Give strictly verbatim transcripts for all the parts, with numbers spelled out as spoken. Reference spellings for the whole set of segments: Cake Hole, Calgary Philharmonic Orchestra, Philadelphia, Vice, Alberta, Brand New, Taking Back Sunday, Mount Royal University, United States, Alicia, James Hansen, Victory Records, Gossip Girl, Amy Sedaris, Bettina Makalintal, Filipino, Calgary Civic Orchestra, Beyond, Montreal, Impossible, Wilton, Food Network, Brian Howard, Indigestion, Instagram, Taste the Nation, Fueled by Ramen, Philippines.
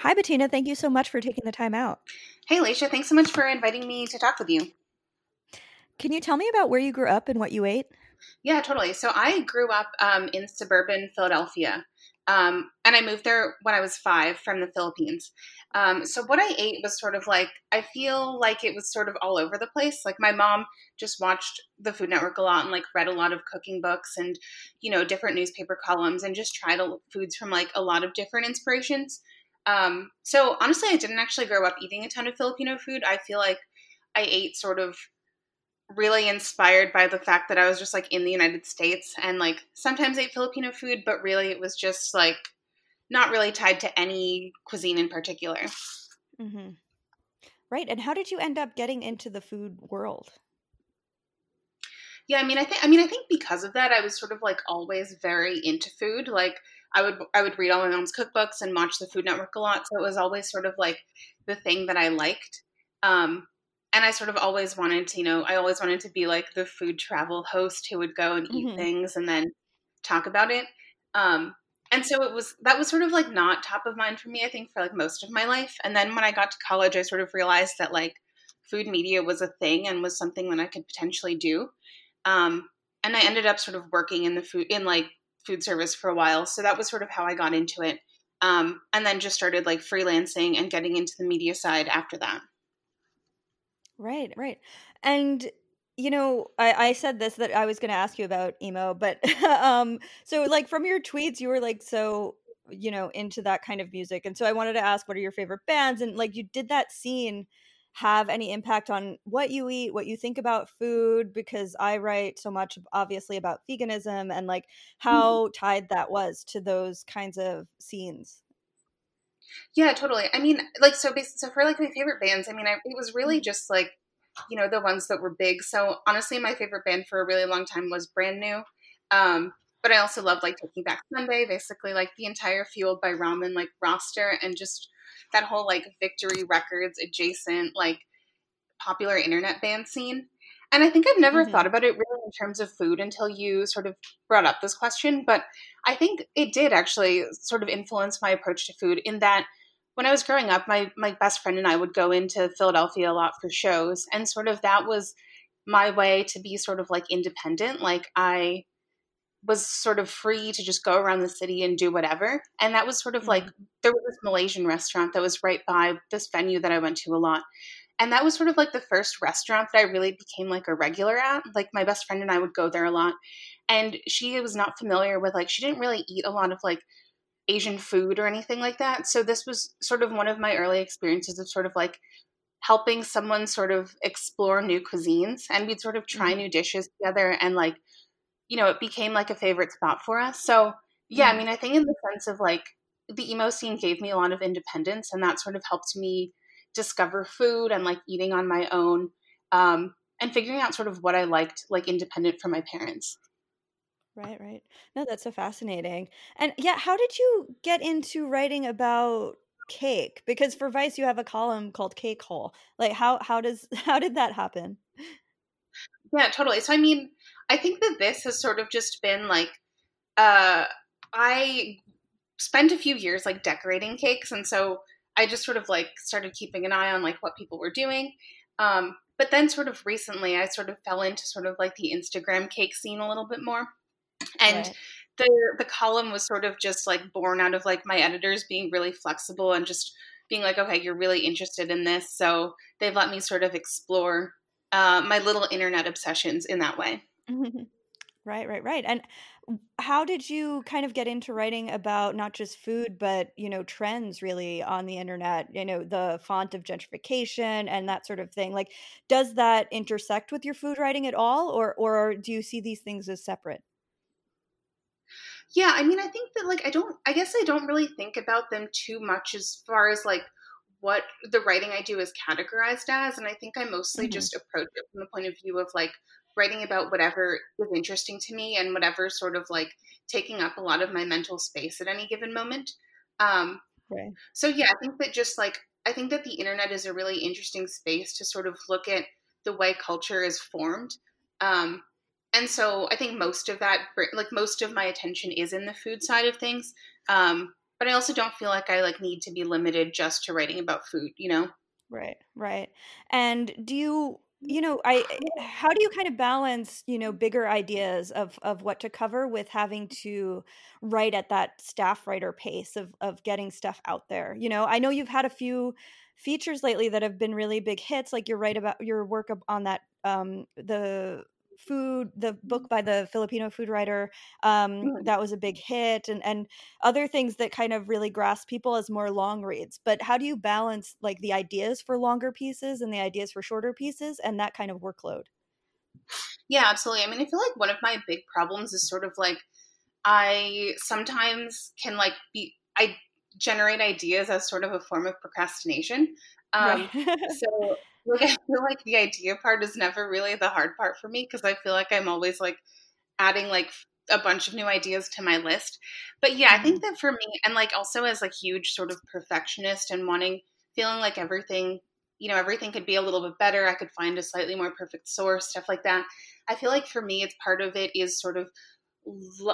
Hi, Bettina. Thank you so much for taking the time out. Hey, Alicia. Thanks so much for inviting me to talk with you. Can you tell me about where you grew up and what you ate? Yeah, totally. So I grew up um, in suburban Philadelphia, um, and I moved there when I was five from the Philippines. Um, so what I ate was sort of like, I feel like it was sort of all over the place. Like my mom just watched the Food Network a lot and like read a lot of cooking books and, you know, different newspaper columns and just tried foods from like a lot of different inspirations. Um, so honestly, I didn't actually grow up eating a ton of Filipino food. I feel like I ate sort of really inspired by the fact that I was just like in the United States and like sometimes ate Filipino food, but really it was just like not really tied to any cuisine in particular. Mm-hmm. Right. And how did you end up getting into the food world? Yeah, I mean, I think, I mean, I think because of that, I was sort of like always very into food. Like I would, I would read all my mom's cookbooks and watch the Food Network a lot. So it was always sort of like the thing that I liked. Um, And I sort of always wanted to, you know, I always wanted to be like the food travel host who would go and eat mm-hmm. things and then talk about it. Um, and so it was, that was sort of like not top of mind for me, I think, for like most of my life. And then when I got to college, I sort of realized that like food media was a thing and was something that I could potentially do. Um, and I ended up sort of working in the food, in like food service for a while. So that was sort of how I got into it. Um, and then just started like freelancing and getting into the media side after that. Right, right. And, you know, I, I said this, that I was going to ask you about emo, but um, so like from your tweets, you were like, so, you know, into that kind of music. And so I wanted to ask, what are your favorite bands? And like, you did that scene have any impact on what you eat, what you think about food? Because I write so much, obviously, about veganism and like how mm-hmm. tied that was to those kinds of scenes. Yeah, totally. I mean, like, so basically, so for like my favorite bands, I mean, I, it was really just like, you know, the ones that were big. So honestly, my favorite band for a really long time was Brand New. Um, but I also loved like Taking Back Sunday, basically like the entire Fueled by Ramen, like roster and just that whole like Victory Records adjacent, like popular internet band scene. And I think I've never mm-hmm. thought about it really in terms of food until you sort of brought up this question. But I think it did actually sort of influence my approach to food in that when I was growing up, my, my best friend and I would go into Philadelphia a lot for shows. And sort of that was my way to be sort of like independent. Like I was sort of free to just go around the city and do whatever. And that was sort of mm-hmm. like there was this Malaysian restaurant that was right by this venue that I went to a lot. And that was sort of like the first restaurant that I really became like a regular at. Like my best friend and I would go there a lot. And she was not familiar with like, she didn't really eat a lot of like Asian food or anything like that. So this was sort of one of my early experiences of sort of like helping someone sort of explore new cuisines. And we'd sort of try mm-hmm. new dishes together. And like, you know, it became like a favorite spot for us. So yeah, mm-hmm. I mean, I think in the sense of like the emo scene gave me a lot of independence and that sort of helped me discover food and like eating on my own um, and figuring out sort of what I liked, like independent from my parents. Right, right. No, that's so fascinating. And yeah, how did you get into writing about cake? Because for Vice, you have a column called Cake Hole. Like how, how does, how did that happen? Yeah, totally. So, I mean, I think that this has sort of just been like, uh, I spent a few years like decorating cakes. And so I just sort of like started keeping an eye on like what people were doing. Um, but then sort of recently I sort of fell into sort of like the Instagram cake scene a little bit more. And right. the the column was sort of just like born out of like my editors being really flexible and just being like, okay, you're really interested in this. So they've let me sort of explore uh, my little internet obsessions in that way. Mm-hmm. Right, right, right. And how did you kind of get into writing about not just food, but, you know, trends really on the internet, you know, the font of gentrification and that sort of thing? Like, does that intersect with your food writing at all? Or, or do you see these things as separate? Yeah, I mean, I think that like, I don't, I guess I don't really think about them too much as far as like what the writing I do is categorized as. And I think I mostly mm-hmm. just approach it from the point of view of like, writing about whatever is interesting to me and whatever sort of like taking up a lot of my mental space at any given moment. Um, right. So yeah, I think that just like, I think that the internet is a really interesting space to sort of look at the way culture is formed. Um, and so I think most of that, like most of my attention is in the food side of things. Um, but I also don't feel like I like need to be limited just to writing about food, you know? Right. Right. And do you, you know, I, how do you kind of balance, you know, bigger ideas of, of what to cover with having to write at that staff writer pace of, of getting stuff out there? You know, I know you've had a few features lately that have been really big hits. Like you're right about your work on that, um, the food, the book by the Filipino food writer, um, that was a big hit, and, and other things that kind of really grasp people as more long reads. But how do you balance like the ideas for longer pieces and the ideas for shorter pieces and that kind of workload? Yeah, absolutely. I mean, I feel like one of my big problems is sort of like, I sometimes can like be, I generate ideas as sort of a form of procrastination. Um, right. so Like, I feel like the idea part is never really the hard part for me because I feel like I'm always like adding like a bunch of new ideas to my list. But yeah, I think that for me, and like also as like huge sort of perfectionist and wanting, feeling like everything, you know, everything could be a little bit better. I could find a slightly more perfect source, stuff like that. I feel like for me, it's part of it is sort of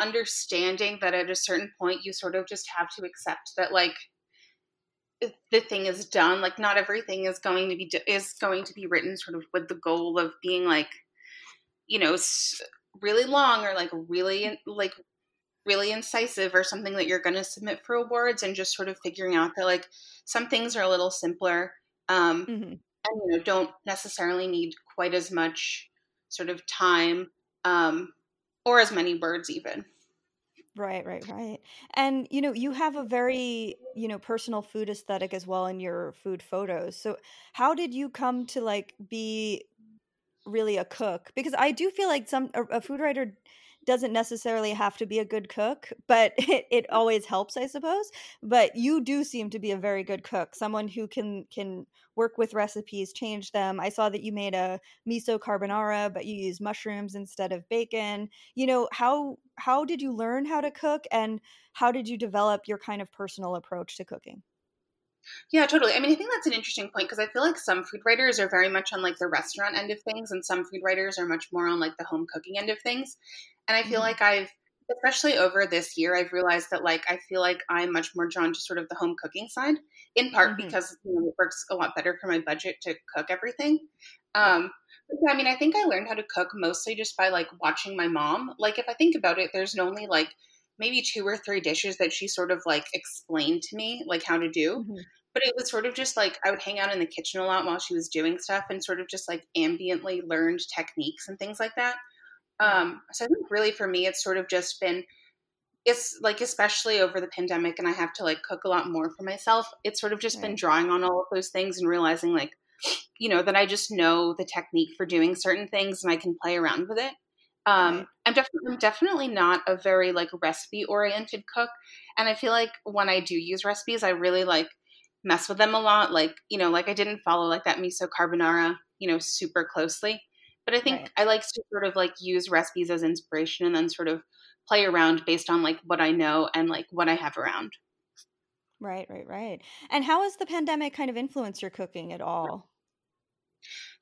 understanding that at a certain point, you sort of just have to accept that like the thing is done. Like not everything is going to be, is going to be written sort of with the goal of being like, you know, really long or like really, like really incisive or something that you're going to submit for awards, and just sort of figuring out that like some things are a little simpler. Um, mm-hmm. and you know, don't necessarily need quite as much sort of time, um, or as many words even. Right, right, right. And, you know, you have a very, you know, personal food aesthetic as well in your food photos. So how did you come to like be really a cook? Because I do feel like some, a, a food writer doesn't necessarily have to be a good cook, but it, it always helps, I suppose. But you do seem to be a very good cook, someone who can, can work with recipes, change them. I saw that you made a miso carbonara, but you used mushrooms instead of bacon. You know, how, how did you learn how to cook, and how did you develop your kind of personal approach to cooking? Yeah, totally. I mean, I think that's an interesting point because I feel like some food writers are very much on like the restaurant end of things, and some food writers are much more on like the home cooking end of things. And I feel like I've, especially over this year, I've realized that like, I feel like I'm much more drawn to sort of the home cooking side, in part mm-hmm. because you know, it works a lot better for my budget to cook everything. Um, but yeah, I mean, I think I learned how to cook mostly just by like watching my mom. Like if I think about it, there's only like maybe two or three dishes that she sort of like explained to me, like how to do, mm-hmm. but it was sort of just like, I would hang out in the kitchen a lot while she was doing stuff and sort of just like ambiently learned techniques and things like that. Um, so I think really for me, it's sort of just been, it's like, especially over the pandemic, and I have to like cook a lot more for myself. It's sort of just right. been drawing on all of those things and realizing like, you know, that I just know the technique for doing certain things and I can play around with it. Um, right. I'm definitely, I'm definitely not a very like recipe oriented cook. And I feel like when I do use recipes, I really like mess with them a lot. Like, you know, like I didn't follow like that miso carbonara, you know, super closely. But I think right. I like to sort of like use recipes as inspiration and then sort of play around based on like what I know and like what I have around. Right, right, right. And how has the pandemic kind of influenced your cooking at all?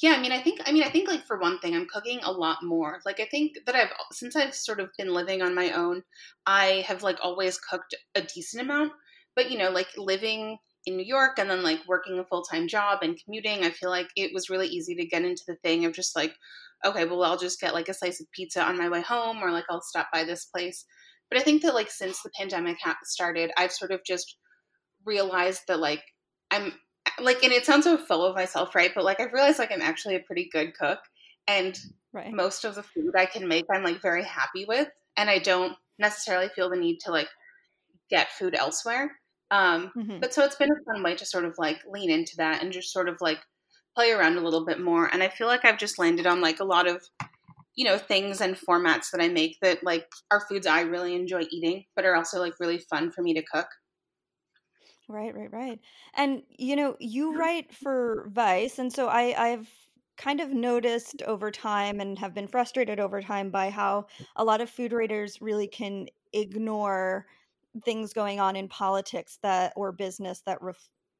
Yeah, I mean, I think, I mean, I think like for one thing, I'm cooking a lot more. Like I think that I've, since I've sort of been living on my own, I have like always cooked a decent amount, but you know, like living in New York and then like working a full-time job and commuting, I feel like it was really easy to get into the thing of just like, okay, well, I'll just get like a slice of pizza on my way home, or like I'll stop by this place. But I think that like since the pandemic ha- started, I've sort of just realized that like I'm like, and it sounds so full of myself, right? But like I've realized like I'm actually a pretty good cook, and right. most of the food I can make, I'm like very happy with, and I don't necessarily feel the need to like get food elsewhere. Um, mm-hmm. but so it's been a fun way to sort of like lean into that and just sort of like play around a little bit more. And I feel like I've just landed on like a lot of, you know, things and formats that I make that like are foods I really enjoy eating, but are also like really fun for me to cook. Right, right, right. And, you know, you write for Vice. And so I, I've kind of noticed over time and have been frustrated over time by how a lot of food writers really can ignore things going on in politics that or business that ref,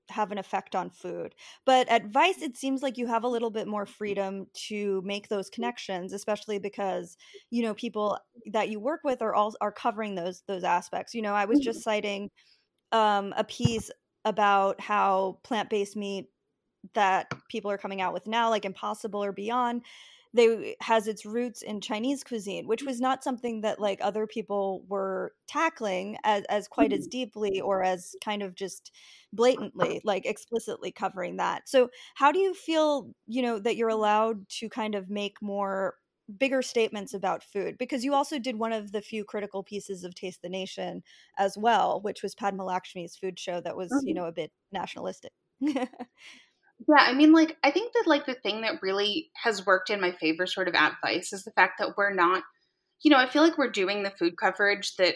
have an effect on food. But at Vice, it seems like you have a little bit more freedom to make those connections, especially because, you know, people that you work with are all are covering those those aspects. You know, I was just citing um, a piece about how plant-based meat that people are coming out with now, like Impossible or Beyond, they has its roots in Chinese cuisine, which was not something that like other people were tackling as, as quite as deeply or as kind of just blatantly, like explicitly covering that. So how do you feel, you know, that you're allowed to kind of make more bigger statements about food? Because you also did one of the few critical pieces of Taste the Nation as well, which was Padma Lakshmi's food show that was, you know, a bit nationalistic. Yeah, I mean, like, I think that, like, the thing that really has worked in my favor sort of at Vice is the fact that we're not, you know, I feel like we're doing the food coverage that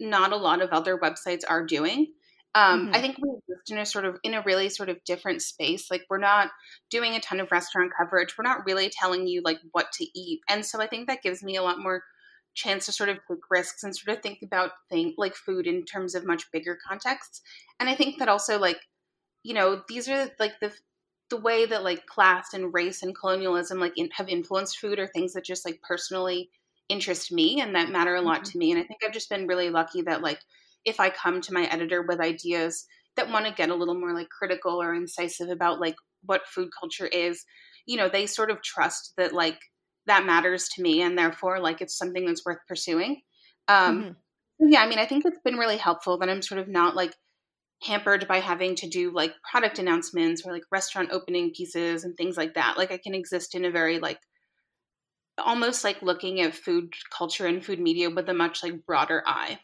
not a lot of other websites are doing. Um, mm-hmm. I think we exist in a sort of, in a really sort of different space. Like, we're not doing a ton of restaurant coverage. We're not really telling you, like, what to eat. And so I think that gives me a lot more chance to sort of take risks and sort of think about things like food in terms of much bigger contexts. And I think that also, like, you know, these are, like, the the way that like class and race and colonialism like in, have influenced food are things that just like personally interest me and that matter a lot mm-hmm. to me. And I think I've just been really lucky that like, if I come to my editor with ideas that want to get a little more like critical or incisive about like what food culture is, you know, they sort of trust that like that matters to me and therefore like it's something that's worth pursuing. Um, mm-hmm. Yeah. I mean, I think it's been really helpful that I'm sort of not like hampered by having to do like product announcements or like restaurant opening pieces and things like that. Like I can exist in a very like almost like looking at food culture and food media with a much like broader eye.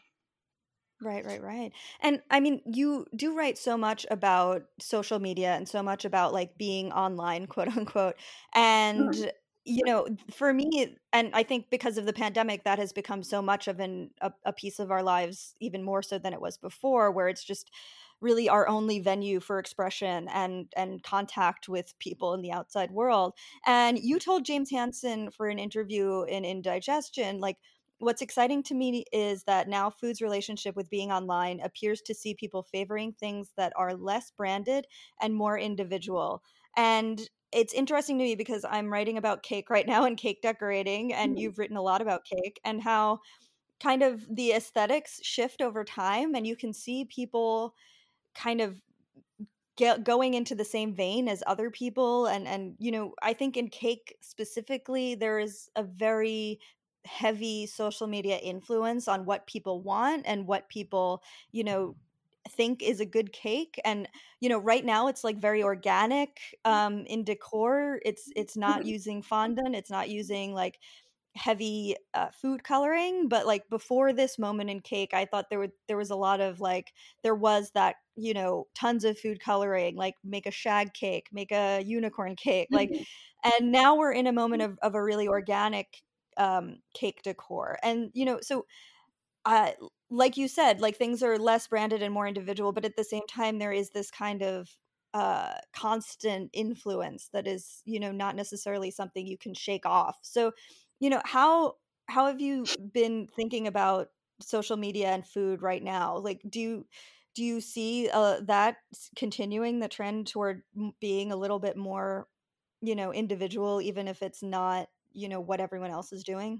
Right, right, right. And I mean, you do write so much about social media and so much about like being online, quote unquote. And sure. You know, for me, and I think because of the pandemic, that has become so much of an a, a piece of our lives, even more so than it was before, where it's just really our only venue for expression and and contact with people in the outside world. And you told James Hansen for an interview in Indigestion, like, what's exciting to me is that now food's relationship with being online appears to see people favoring things that are less branded and more individual. And it's interesting to me because I'm writing about cake right now and cake decorating, and you've written a lot about cake and how kind of the aesthetics shift over time, and you can see people kind of get going into the same vein as other people. And, and, you know, I think in cake specifically, there is a very heavy social media influence on what people want and what people, you know, think is a good cake. And you know, right now it's like very organic um in decor. It's it's not using fondant, it's not using like heavy uh, food coloring, but like before this moment in cake, I thought there would there was a lot of like there was that, you know, tons of food coloring, like make a shag cake, make a unicorn cake, like mm-hmm. and now we're in a moment of, of a really organic um cake decor. And you know, so uh like you said, like things are less branded and more individual, but at the same time, there is this kind of uh, constant influence that is, you know, not necessarily something you can shake off. So, you know, how how have you been thinking about social media and food right now? Like, do you, do you see uh, that continuing the trend toward being a little bit more, you know, individual, even if it's not, you know, what everyone else is doing?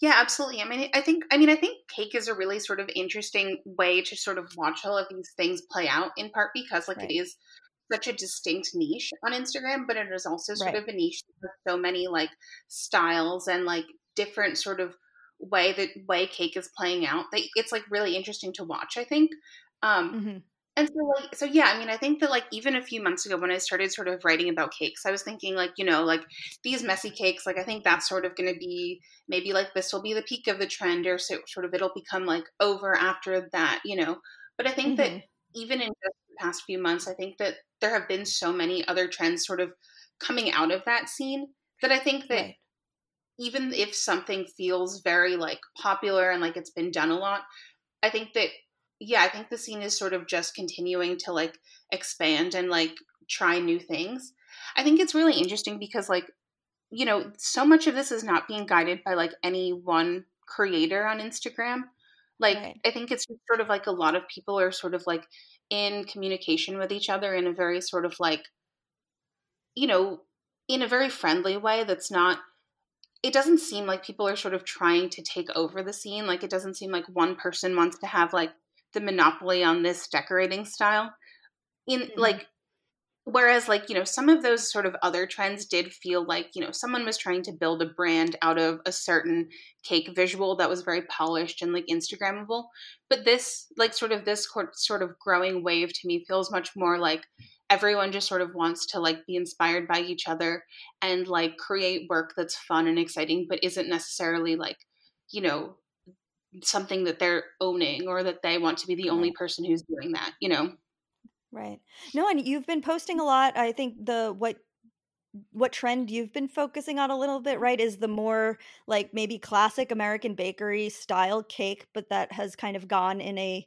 Yeah, absolutely. I mean, I think, I mean, I think cake is a really sort of interesting way to sort of watch all of these things play out, in part because like right. It is such a distinct niche on Instagram, but it is also sort right. of a niche with so many like styles and like different sort of way that way cake is playing out that it's like really interesting to watch, I think. Um, mm-hmm. And so like, so yeah, I mean, I think that like, even a few months ago when I started sort of writing about cakes, I was thinking like, you know, like these messy cakes, like, I think that's sort of going to be, maybe like this will be the peak of the trend, or so sort of it'll become like over after that, you know, but I think mm-hmm. that even in just the past few months, I think that there have been so many other trends sort of coming out of that scene that I think that right. even if something feels very like popular and like it's been done a lot, I think that yeah, I think the scene is sort of just continuing to like expand and like try new things. I think it's really interesting because like, you know, so much of this is not being guided by like any one creator on Instagram. Like, right. I think it's sort of like a lot of people are sort of like in communication with each other in a very sort of like, you know, in a very friendly way. That's not, it doesn't seem like people are sort of trying to take over the scene. Like, it doesn't seem like one person wants to have like the monopoly on this decorating style. In mm-hmm. like, whereas like, you know, some of those sort of other trends did feel like, you know, someone was trying to build a brand out of a certain cake visual that was very polished and like Instagrammable. But this, like sort of this sort of growing wave to me feels much more like everyone just sort of wants to like be inspired by each other and like create work that's fun and exciting, but isn't necessarily like, you know, something that they're owning or that they want to be the only person who's doing that, you know? Right. No, and you've been posting a lot. I think the what what trend you've been focusing on a little bit, right, is the more like maybe classic American bakery style cake, but that has kind of gone in a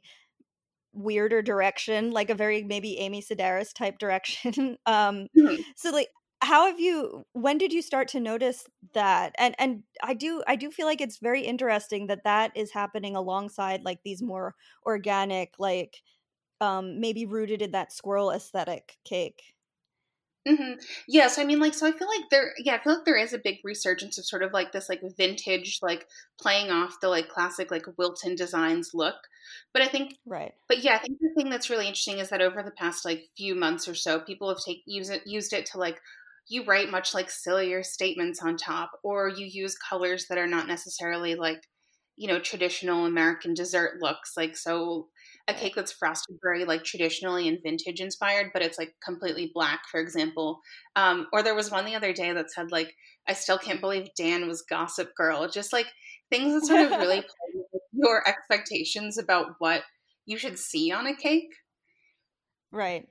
weirder direction, like a very maybe Amy Sedaris type direction. um, mm-hmm. So like, how have you, when did you start to notice that? And and I do I do feel like it's very interesting that that is happening alongside like these more organic, like Um, maybe rooted in that squirrel aesthetic cake. Mm-hmm. Yeah. So, I mean, like, so I feel like there, yeah, I feel like there is a big resurgence of sort of like this, like vintage, like playing off the like classic, like Wilton designs look. But I think, right. But yeah, I think the thing that's really interesting is that over the past like few months or so, people have take, use it, used it to like, you write much like sillier statements on top, or you use colors that are not necessarily like, you know, traditional American dessert looks like, so a cake that's frosted very like traditionally and vintage inspired, but it's like completely black, for example. Um, or there was one the other day that said like, I still can't believe Dan was Gossip Girl. Just like things that sort of really play with your expectations about what you should see on a cake. Right.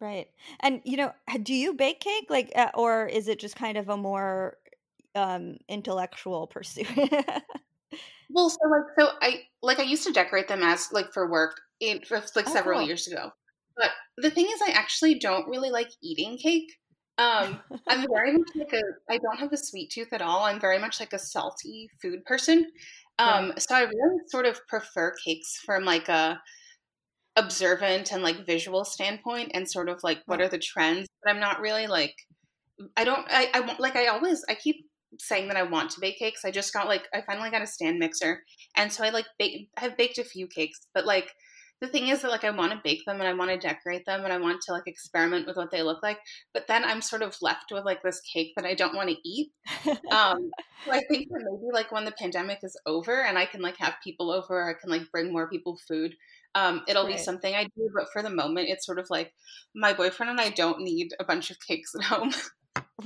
Right. And, you know, do you bake cake? Like, uh, or is it just kind of a more um, intellectual pursuit? Well, so like, so I, like I used to decorate them as like for work in, for like oh, several cool. years ago. But the thing is, I actually don't really like eating cake. Um, I'm very much like a, I don't have a sweet tooth at all. I'm very much like a salty food person. Um, right. So I really sort of prefer cakes from like a observant and like visual standpoint and sort of like, what are the trends? But I'm not really like, I don't, I, I want, like I always, I keep saying that I want to bake cakes. I just got like, I finally got a stand mixer. And so I like, bake, I've baked a few cakes, but like, the thing is that like, I want to bake them and I want to decorate them and I want to like experiment with what they look like. But then I'm sort of left with like this cake that I don't want to eat. Um, so I think that maybe like when the pandemic is over and I can like have people over, or I can like bring more people food. Um, it'll right. be something I do. But for the moment, it's sort of like my boyfriend and I don't need a bunch of cakes at home.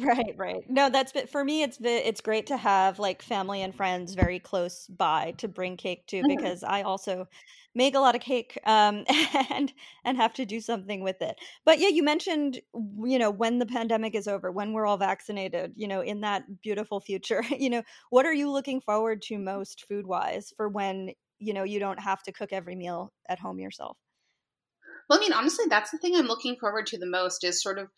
Right, right. No, that's for me. It's it's great to have like family and friends very close by to bring cake to, because I also make a lot of cake um, and and have to do something with it. But yeah, you mentioned, you know, when the pandemic is over, when we're all vaccinated, you know, in that beautiful future, you know, what are you looking forward to most food wise for when, you know, you don't have to cook every meal at home yourself? Well, I mean, honestly, that's the thing I'm looking forward to the most is sort of,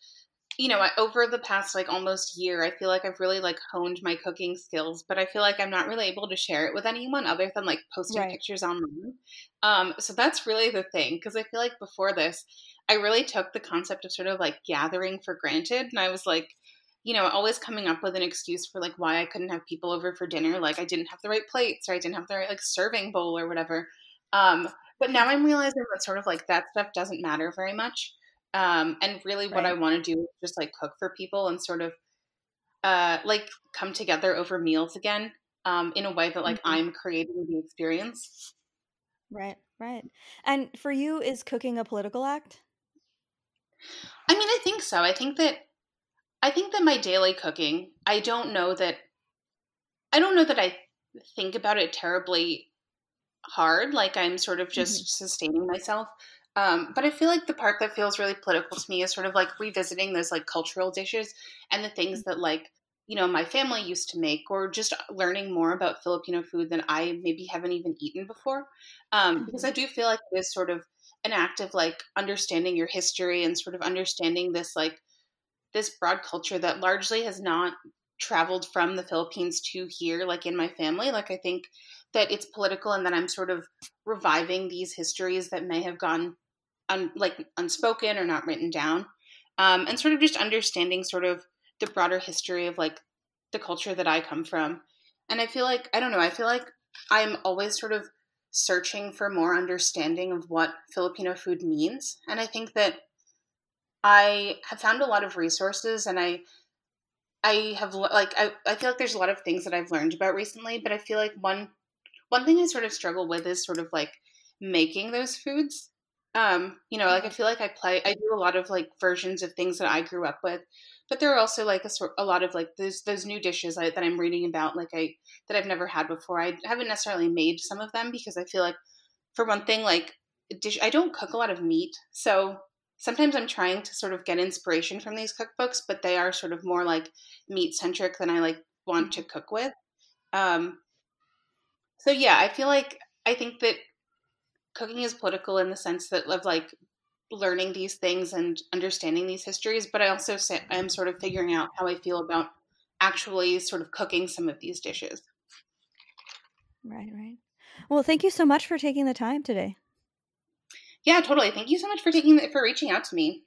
you know, over the past like almost year, I feel like I've really like honed my cooking skills, but I feel like I'm not really able to share it with anyone other than like posting right. pictures online. Um, so that's really the thing. Cause I feel like before this, I really took the concept of sort of like gathering for granted. And I was like, you know, always coming up with an excuse for like why I couldn't have people over for dinner. Like I didn't have the right plates or I didn't have the right like serving bowl or whatever. Um, but now I'm realizing that sort of like that stuff doesn't matter very much. Um, and really what right. I want to do is just like cook for people and sort of, uh, like come together over meals again, um, in a way that like mm-hmm. I'm creating the experience. Right. Right. And for you, is cooking a political act? I mean, I think so. I think that, I think that my daily cooking, I don't know that, I don't know that I think about it terribly hard. Like I'm sort of just mm-hmm. sustaining myself. Um, but I feel like the part that feels really political to me is sort of like revisiting those like cultural dishes and the things that like, you know, my family used to make, or just learning more about Filipino food than I maybe haven't even eaten before. Um, mm-hmm. Because I do feel like it is sort of an act of like understanding your history and sort of understanding this like this broad culture that largely has not traveled from the Philippines to here, like in my family. Like I think that it's political and that I'm sort of reviving these histories that may have gone Un, like unspoken or not written down, um, and sort of just understanding sort of the broader history of like the culture that I come from. And I feel like, I don't know, I feel like I'm always sort of searching for more understanding of what Filipino food means. And I think that I have found a lot of resources, and I I have like I, I feel like there's a lot of things that I've learned about recently, but I feel like one one thing I sort of struggle with is sort of like making those foods. Um, you know, like I feel like I play I do a lot of like versions of things that I grew up with, but there are also like a sort a lot of like those those new dishes I, that I'm reading about, like I that I've never had before. I haven't necessarily made some of them because I feel like, for one thing, like dish I don't cook a lot of meat, so sometimes I'm trying to sort of get inspiration from these cookbooks, but they are sort of more like meat centric than I like want to cook with. Um, so yeah, I feel like I think that cooking is political in the sense that of like learning these things and understanding these histories, but I also am sort of figuring out how I feel about actually sort of cooking some of these dishes. Right, right. Well, thank you so much for taking the time today. Yeah, totally. Thank you so much for taking the, for reaching out to me.